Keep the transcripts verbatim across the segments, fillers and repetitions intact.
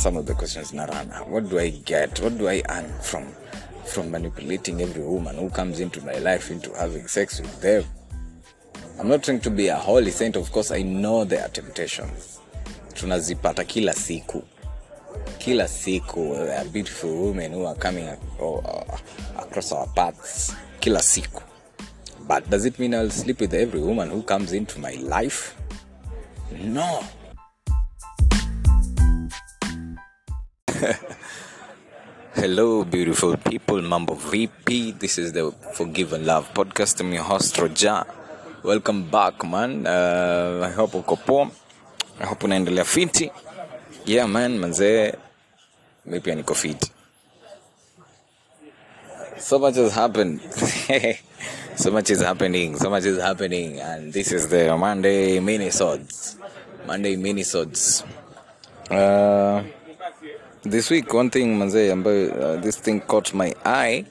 some of the questions Narana. What do I get? What do I earn from from manipulating every woman who comes into my life into having sex with them? I'm not trying to be a holy saint. Of course, I know there are temptations. Tunazipata kila siku. Kila siku, there are beautiful women who are coming across our paths. Kila siku. But does it mean I'll sleep with every woman who comes into my life? No. Hello, beautiful people. Mambo V P. This is the Forgiven Love Podcast. I'm your host, Roja. Welcome back, man. Uh, I hope uko poa. I hope unaendelea fiti. Yeah, man, manze. Mimi pia niko fiti. So much has happened. So much is happening. So much is happening. And this is the Monday mini-sods. Monday mini-sods. Uh, this week, one thing, manze, uh, this thing caught my eye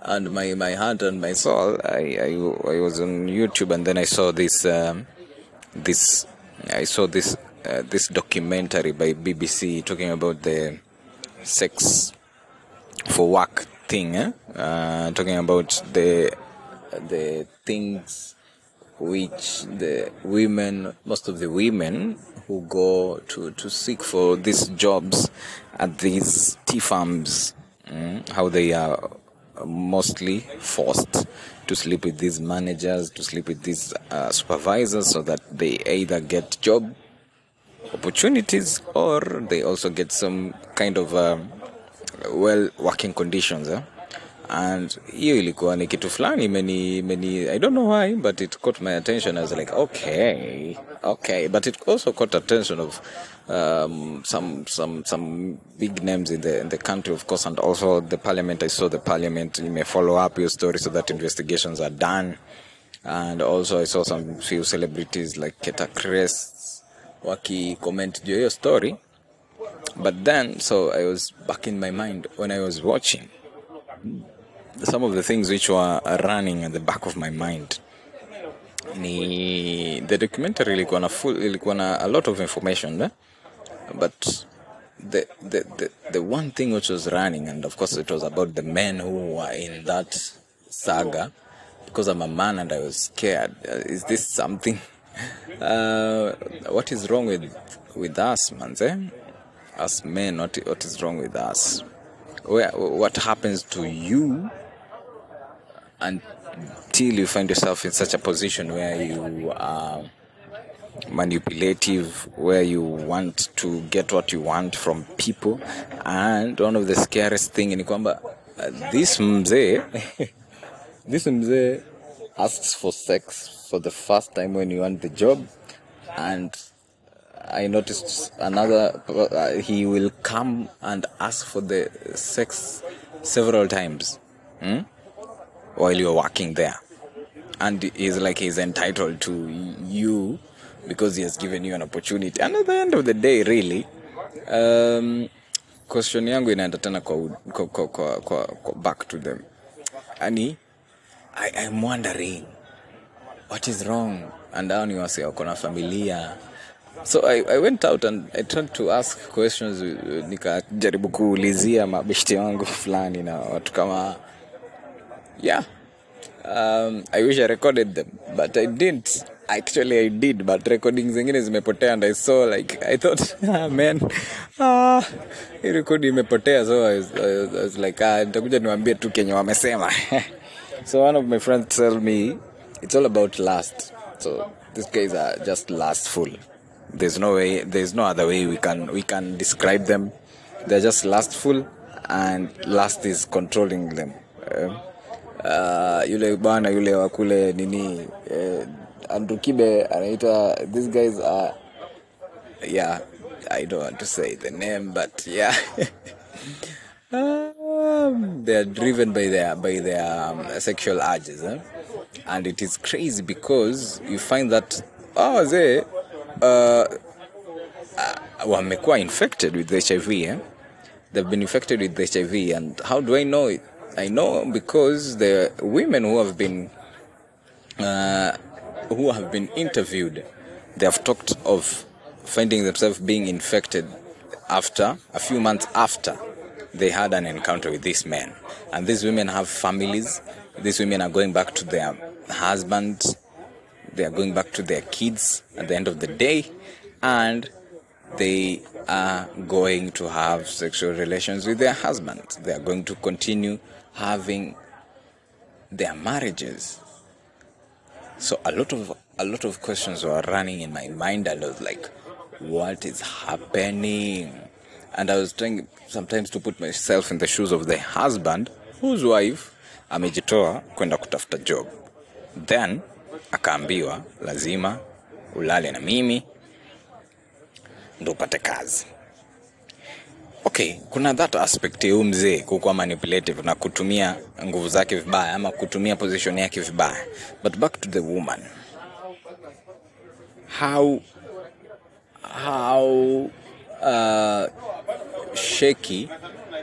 and my, my heart and my soul. I, I I was on YouTube and then I saw this um, this I saw this uh, this documentary by B B C talking about the sex for work thing. Eh? Uh, talking about the the things which the women, most of the women who go to, to seek for these jobs at these tea farms, mm, how they are mostly forced to sleep with these managers, to sleep with these uh, supervisors, so that they either get job opportunities or they also get some kind of um, well working conditions. Eh? And hiyo ilikuwa ni kitu flani many many I don't know why, but it caught my attention. I was like, okay, okay, but it also caught attention of um, some some some big names in the in the country, of course, and also the parliament. I saw the parliament. You may follow up your story so that investigations are done. And also, I saw some few celebrities like Keta Kress, Waki comment your story. But then, so I was back in my mind when I was watching some of the things which were running at the back of my mind. Ni, the documentary ilikuwa na full, ilikuwa na a lot of information, eh? But the, the the the one thing which was running, and of course it was about the men who were in that saga, because I'm a man and I was scared. Is this something? Uh, what is wrong with with us, man? Eh? As men, what what is wrong with us? Where, what happens to you until you find yourself in such a position where you are manipulative, where you want to get what you want from people? And one of the scariest thing in kwamba, uh, this mzee, this mzee asks for sex for the first time when you want the job, and I noticed another, uh, he will come and ask for the sex several times hmm? while you're working there. And he's like, he's entitled to you because he has given you an opportunity. And at the end of the day, really, um, question yangu inaenda tena kwa, kwa, kwa, kwa, kwa back to them. Ani, I am wondering, what is wrong? And down you say, okona familia. So I, I went out and I tried to ask questions. Nika jaribu kuulizia mabeshte wangu fulani na watu kama, yeah. Um, I wish I recorded them, but I didn't. Actually, I did, but recordings zingine zimepotea, and I saw, like, I thought, ah, man, ah, hii record imepotea, so I was, I was, I was like, ah, nitakuja niwaambie tu kenye wamesema. So one of my friends tell me, it's all about lust. So these guys are just lustful. There's no way, there's no other way we can we can describe them. They're just lustful, and lust is controlling them. Uh, yule bwana yule wa kule nini Andrew Kibe anaita, these guys are, yeah, I don't want to say the name, but yeah. um, they're driven by their by their um, sexual urges, eh? And it is crazy because you find that oh they Uh, uh, wamekuwa infected with H I V. Eh? They've been infected with H I V, and how do I know it? I know because the women who have been uh, who have been interviewed, they have talked of finding themselves being infected after, a few months after, they had an encounter with these men. And these women have families. These women are going back to their husbands. They are going back to their kids at the end of the day. And they are going to have sexual relations with their husbands. They are going to continue having their marriages. So a lot of a lot of questions were running in my mind. I was like, what is happening? And I was trying sometimes to put myself in the shoes of the husband whose wife amejitoa kwenda kutafuta job, then akaambiwa lazima ulale na mimi ndo upate kazi. Okay, kuna that aspect ya mzee kuwa manipulative na kutumia nguvu zake vibaya ama kutumia position yake vibaya. But back to the woman. How how uh shaky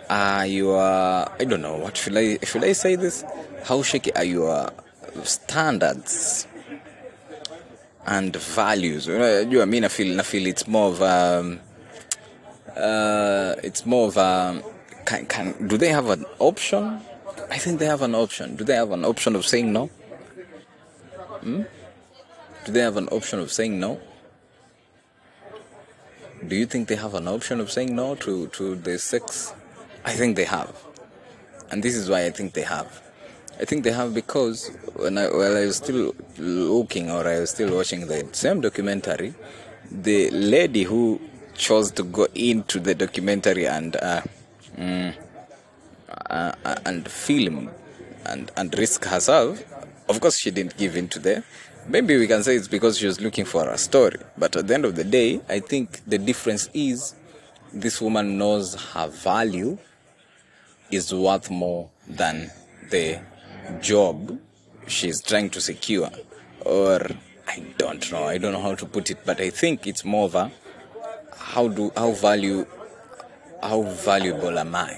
are your, I don't know, what should I should I say this? How shaky are your standards and values? You I mean I feel I feel it's more of um Uh, it's more of a, can, can, do they have an option? I think they have an option. Do they have an option of saying no? Hmm? Do they have an option of saying no? Do you think they have an option of saying no to, to the sex? I think they have. And this is why I think they have. I think they have because when I, while I was still looking or I was still watching the same documentary, the lady who chose to go into the documentary and uh, mm, uh, and film and and risk herself. Of course, she didn't give in to the. Maybe we can say it's because she was looking for a story. But at the end of the day, I think the difference is this woman knows her value is worth more than the job she's trying to secure. Or I don't know. I don't know how to put it. But I think it's more of a How do how value how valuable am I?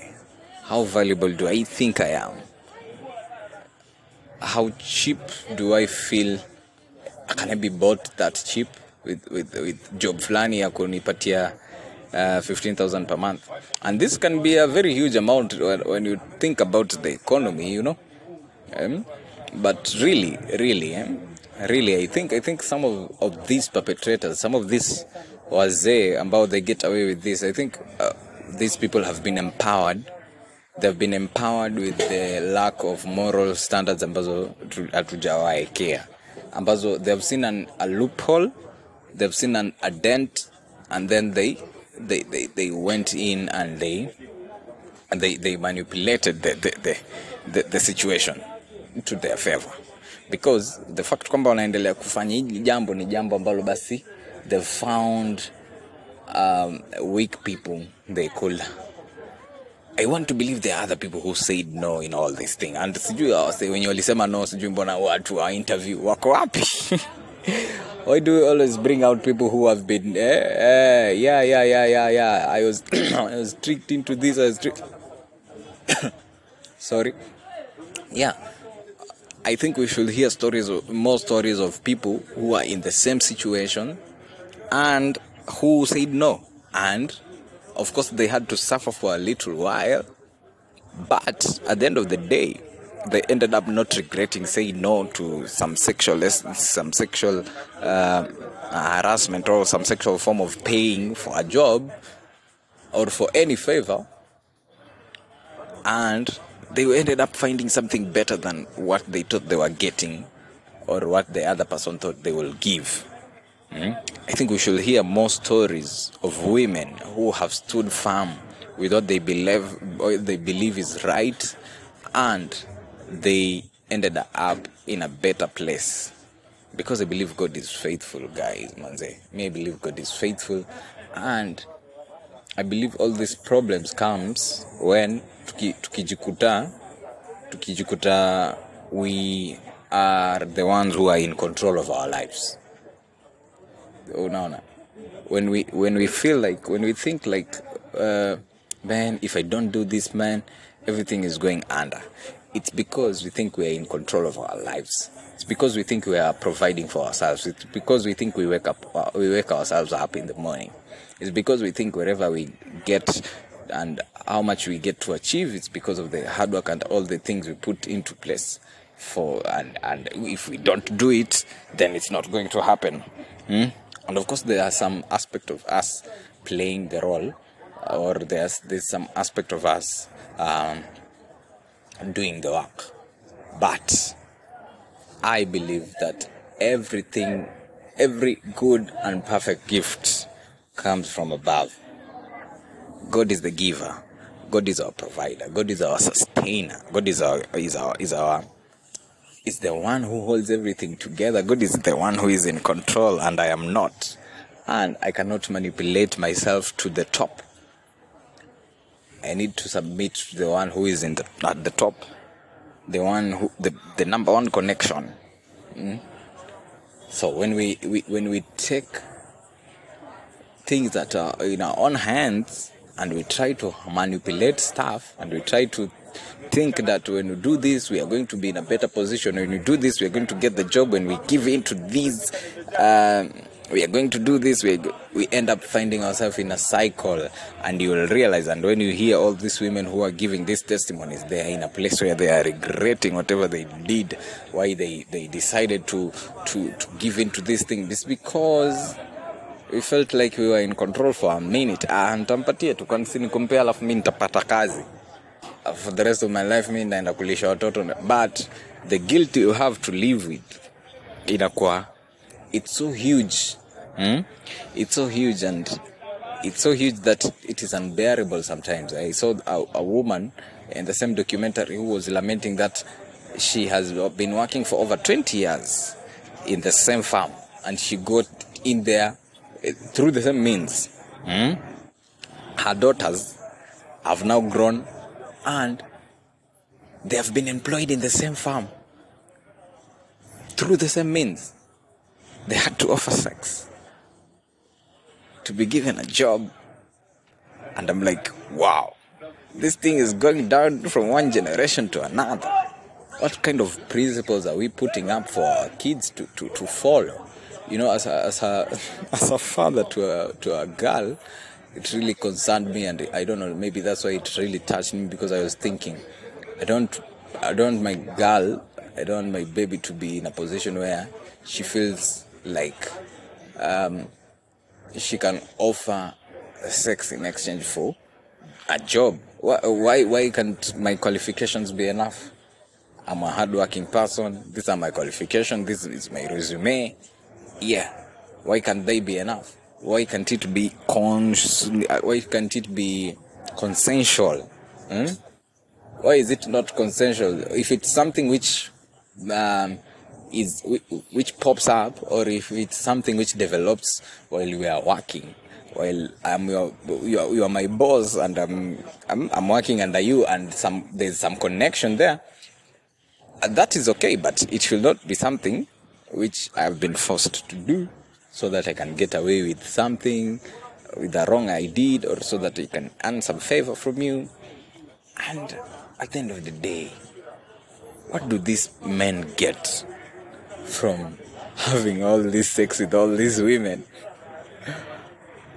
How valuable do I think I am? How cheap do I feel? Can I be bought that cheap with with with job flani ya kunipatia uh, fifteen thousand per month? And this can be a very huge amount when you think about the economy, you know. Um, but really, really, um, really, I think I think some of, of these perpetrators, some of these wazee ambao they get away with this, I think uh, these people have been empowered. They've been empowered with the lack of moral standards ambazo hatujawaekea, ambazo they've seen an, a loophole, they've seen an a dent, and then they they, they, they went in and they and they, they manipulated the the, the the the situation to their favor. Because the fact kwamba wanaendelea kufanya hili jambo ni jambo ambalo basi they found um, weak people they could. I want to believe there are other people who said no in all this thing. And when you walisema no, sijui mbona watu wa interview wako wapi? Why do you always bring out people who have been eh, eh, yeah yeah yeah yeah yeah I was I was tricked into this I was tricked sorry yeah I think we should hear stories of, more stories of people who are in the same situation and who said no. And of course they had to suffer for a little while, but at the end of the day they ended up not regretting saying no to some sexual some sexual uh, harassment or some sexual form of paying for a job or for any favor, and they ended up finding something better than what they thought they were getting or what the other person thought they will give. Mm? I think we should hear more stories of women who have stood firm with what they believe, they believe is right, and they ended up in a better place. Because I believe God is faithful, guys, manze. Me, I believe God is faithful, and I believe all these problems comes when tukijikuta, tukijikuta, we are the ones who are in control of our lives. Oh no, no. When we when we feel like when we think like, uh, man, if I don't do this, man, everything is going under. it's because we think we are in control of our lives. It's because we think we are providing for ourselves. It's because we think we wake up, we wake ourselves up in the morning. It's because we think wherever we get and how much we get to achieve, it's because of the hard work and all the things we put into place for. And, and if we don't do it, then it's not going to happen. Hmm? And of course, there are some aspect of us playing the role, or there's there's some aspect of us um, doing the work. But I believe that everything, every good and perfect gift comes from above. God is the giver. God is our provider. God is our sustainer. God is our is our is our is the one who holds everything together. God is the one who is in control, and I am not. And I cannot manipulate myself to the top. I need to submit to the one who is in the, at the top, the one who the, the number one connection. Mm? So when we, we when we take things that are in our own hands and we try to manipulate stuff, and we try to think that when we do this we are going to be in a better position, when we do this we are going to get the job, when we give in to these um, we are going to do this, we we end up finding ourselves in a cycle. And you will realize, and when you hear all these women who are giving these testimonies, they are in a place where they are regretting whatever they did, why they, they decided to, to, to give in to this thing. This because we felt like we were in control for a minute. And tampatia tu kanisini kumpea alafu mimi nitapata kazi. For the rest of my life mimi naenda kulisha watoto. But the guilt you have to live with inakuwa, it's so huge. Hmm? It's so huge, and it's so huge that it is unbearable sometimes. I saw a, a woman in the same documentary who was lamenting that she has been working for over twenty years in the same farm, and she got in there through the same means. Hmm? Her daughters have now grown and they have been employed in the same farm through the same means. They had to offer sex to be given a job. And I'm like, wow, this thing is going down from one generation to another. What kind of principles are we putting up for our kids to, to, to follow? You know, as a, as a, as a father to a, to a girl, it really concerned me, and I don't know, maybe that's why it really touched me, because I was thinking, I don't, I don't want my girl, I don't want my baby to be in a position where she feels like um, she can offer sex in exchange for a job. Why, why, why can't my qualifications be enough? I'm a hardworking person. These are my qualifications. This is my resume. Yeah. Why can't they be enough? Why can't it be cons? Why can't it be consensual? Hmm? Why is it not consensual? If it's something which um, is which pops up, or if it's something which develops while we are working, while I'm your, you are, you are my boss, and I'm, I'm I'm working under you, and some there's some connection there. That is okay, but it should not be something which I've been forced to do so that I can get away with something, with the wrong I did, or so that I can earn some favor from you. And at the end of the day, what do these men get from having all this sex with all these women?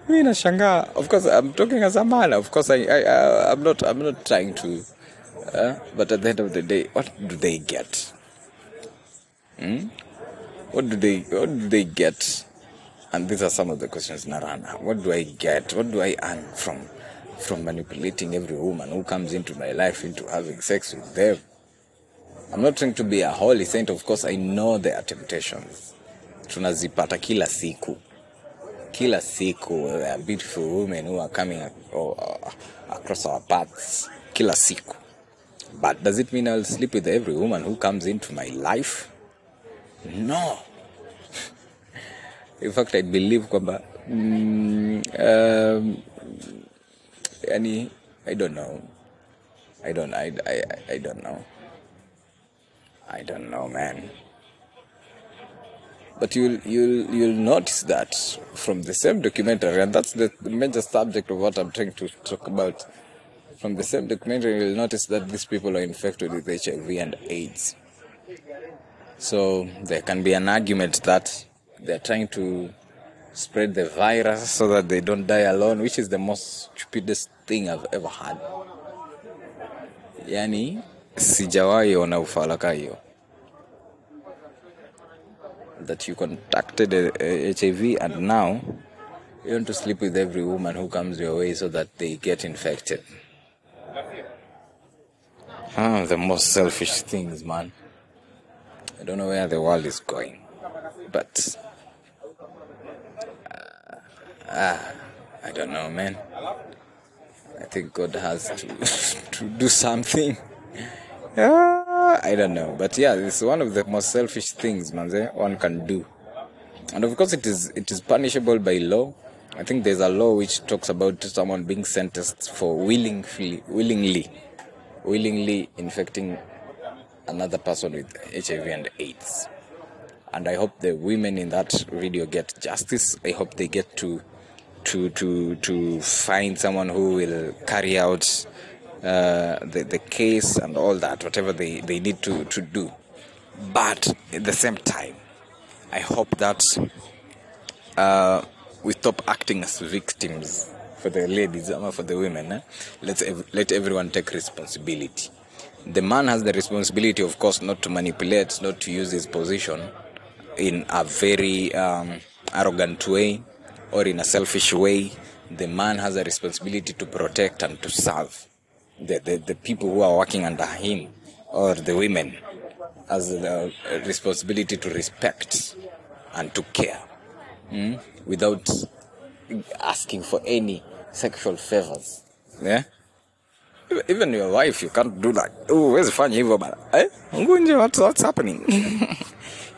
Me na shanga. Of course, I'm talking as a man. Of course, I, I, I I'm not, I'm not trying to. Uh, but at the end of the day, what do they get? Hmm? What do they, what do they get? And these are some of the questions, Narana. What do I get? What do I earn from, from manipulating every woman who comes into my life into having sex with them? I'm not trying to be a holy saint. Of course, I know there are temptations. Tunazipata kila siku. Kila siku, there are beautiful women who are coming across our paths. Kila siku. But does it mean I'll sleep with every woman who comes into my life? No. In fact, I believe kwamba, mm, um, yani, I don't know. I don't, I, I, I don't know. I don't know, man. But you'll you'll you'll notice that from the same documentary, and that's the major subject of what I'm trying to talk about. From the same documentary, you'll notice that these people are infected with H I V and AIDS. So there can be an argument that they're trying to spread the virus so that they don't die alone, which is the most stupidest thing I've ever heard. Yani, sijawahi ona ufalaka hiyo. That you contracted H I V and now you want to sleep with every woman who comes your way so that they get infected. Ah, the most selfish things, man. I don't know where the world is going. But uh, ah, I don't know, man. I think God has to, to do something. Ah, I don't know. But yeah, it's one of the most selfish things, man, one can do. And of course it is it is punishable by law. I think there's a law which talks about someone being sentenced for willingly willingly willingly infecting another person with H I V and AIDS. And I hope the women in that video get justice. I hope they get to to to to find someone who will carry out uh, the, the case and all that, whatever they, they need to, to do. But at the same time, I hope that uh, we stop acting as victims for the ladies or for the women. Eh? Let's ev- let everyone take responsibility. The man has the responsibility, of course, not to manipulate, not to use his position in a very um, arrogant way or in a selfish way. The man has a responsibility to protect and to serve the, the, the people who are working under him, or the women has the responsibility to respect and to care mm? without asking for any sexual favors. Yeah? Even your wife, you can't do that. Oh, where's the fun? Eh? What's, what's happening?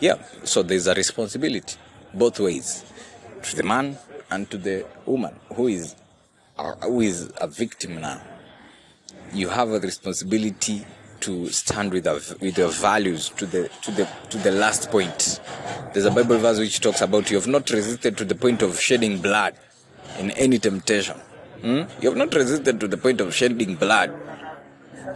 Yeah, so there's a responsibility both ways, to the man and to the woman who is, who is a victim now. You have a responsibility to stand with our, with your values to the to the to the last point. There's a Bible verse which talks about you have not resisted to the point of shedding blood in any temptation. Hmm? You have not resisted to the point of shedding blood.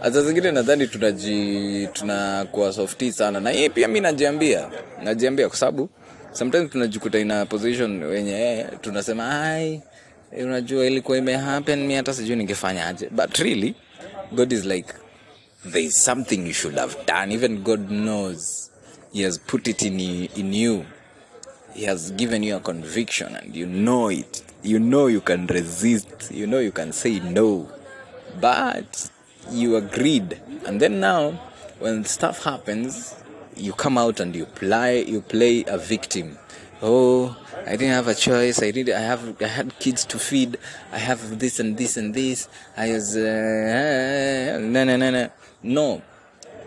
Hata zingine nadhani tunaji tunakuwa softy sana, na yeye pia mimi najiambia najiambia kwa sababu sometimes tunajikuta ina position wenye tunasema ai unajua ilikuwa ime happen mimi hata sijui ningefanya aje, but really God is like, there is something you should have done. Even God knows. He has put it in you, in you. He has given you a conviction and you know it. You know you can resist. You know you can say no. But you agreed. And then now, when stuff happens, you come out and you play, you play a victim. Oh, I didn't have a choice. I did. I have. I had kids to feed. I have this and this and this. I was. Uh, no, no, no, no. No,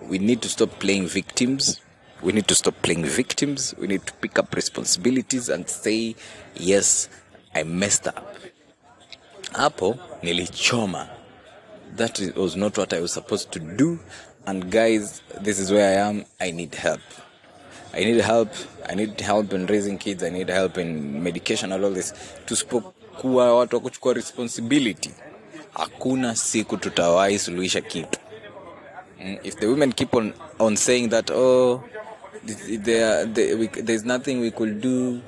we need to stop playing victims. We need to stop playing victims. We need to pick up responsibilities and say, yes, I messed up. Hapo nilichoma. That was not what I was supposed to do. And guys, this is where I am. I need help. I need help. I need help in raising kids. I need help in medication and all this. Tusipokuwa watu kuchukua responsibility, hakuna siku tutawahi suluhisha kitu. If the women keep on, on saying that, oh, they, they, we, there's nothing we could do,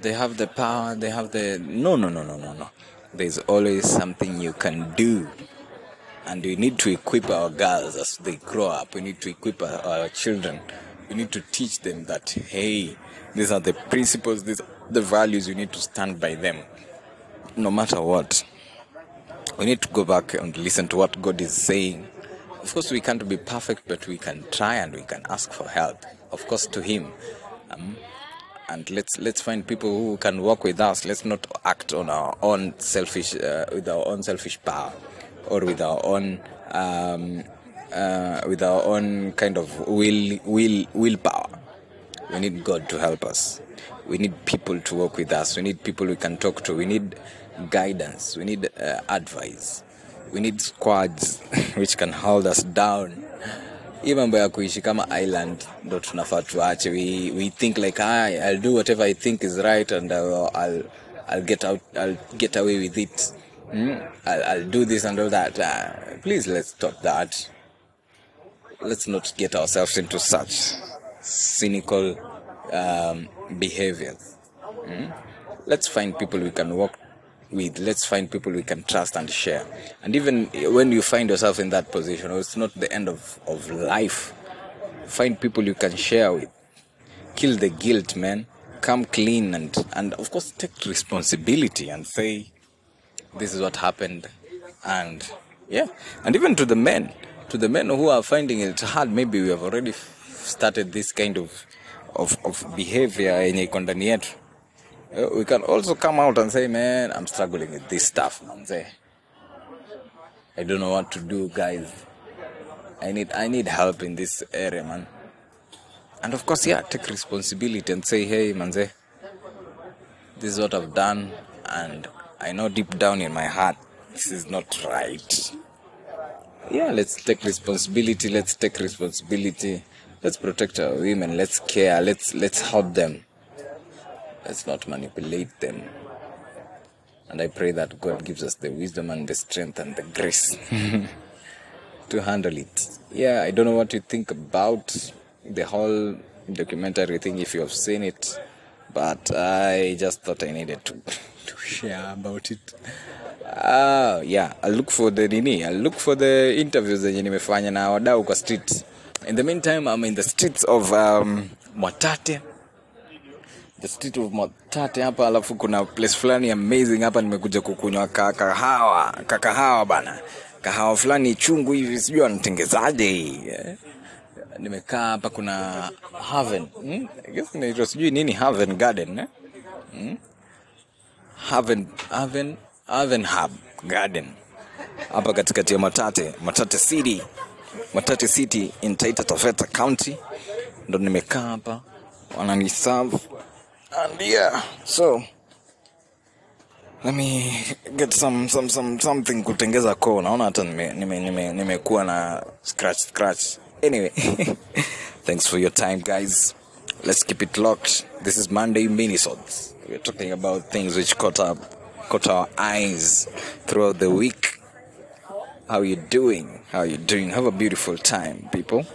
they have the power, they have the... No, no, no, no, no, no. There's always something you can do. And we need to equip our girls as they grow up. We need to equip our, our children. We need to teach them that, hey, these are the principles, these are the values, you need to stand by them. No matter what. We need to go back and listen to what God is saying. Of course, we can't be perfect, but we can try and we can ask for help, of course, to Him. Um, and let's let's find people who can work with us. Let's not act on our own selfish, uh, with our own selfish power, or with our own um, uh, with our own kind of will, will, willpower. We need God to help us. We need people to work with us. We need people we can talk to. We need guidance. We need uh, advice. We need squads which can hold us down. Even by kuishi kama island, ndo tunafaa tuache. We we think like, ah, I'll do whatever I think is right and I'll I'll, I'll get out I'll get away with it. mm, I'll, I'll do this and all that. Uh, please, let's stop that. Let's not get ourselves into such cynical um, behaviors. Mm? Let's find people we can work with. Let's find people we can trust and share. And even when you find yourself in that position, or it's not the end of, of life, find people you can share with. Kill the guilt, man. Come clean and, and of course, take responsibility and say, this is what happened. And yeah, and even to the men, to the men who are finding it hard, maybe we have already started this kind of, of, of behavior in a condemnation. We can also come out and say, man, I'm struggling with this stuff, man. Say, I don't know what to do, guys. I need I need help in this area, man. And of course, yeah, take responsibility and say, hey, man, say, this is what I've done, and I know deep down in my heart, this is not right. Yeah, let's take responsibility, let's take responsibility. Let's protect our women, let's care, let's let's help them. Let's not manipulate them. And I pray that God gives us the wisdom and the strength and the grace to handle it. Yeah, I don't know what you think about the whole documentary thing, if you have seen it. But I just thought I needed to, to share about it. Uh, yeah, I'll look for the nini. I'll look for the interviews that nimefanya na wadau kwa streets. In the meantime, I'm in the streets of um, Mwatate. The street of Mwatate hapa, alafu kuna place fulani amazing hapa, nimekuja kukunywa kakahawa, kakahawa bana. Kahawa fulani chungu hivi, sijui wanatengezaje. Nimekaa hapa kuna Haven. Hmm? I guess inaitwa sijui nini Haven Garden, eh? Hmm? Haven Haven Haven Hub Garden. Hapa katikati ya Mwatate, Mwatate City. Mwatate City in Taita Taveta County. Ndo nimekaa hapa wananiserve. And yeah, so let me get some some some something kutengeza ko. Naona hata nime nime nimekuwa na scratch scratch. Anyway, thanks for your time, guys. Let's keep it locked. This is Monday Minisodes. We're talking about things which caught up, caught our eyes throughout the week. How you doing? How you doing? Have a beautiful time, people.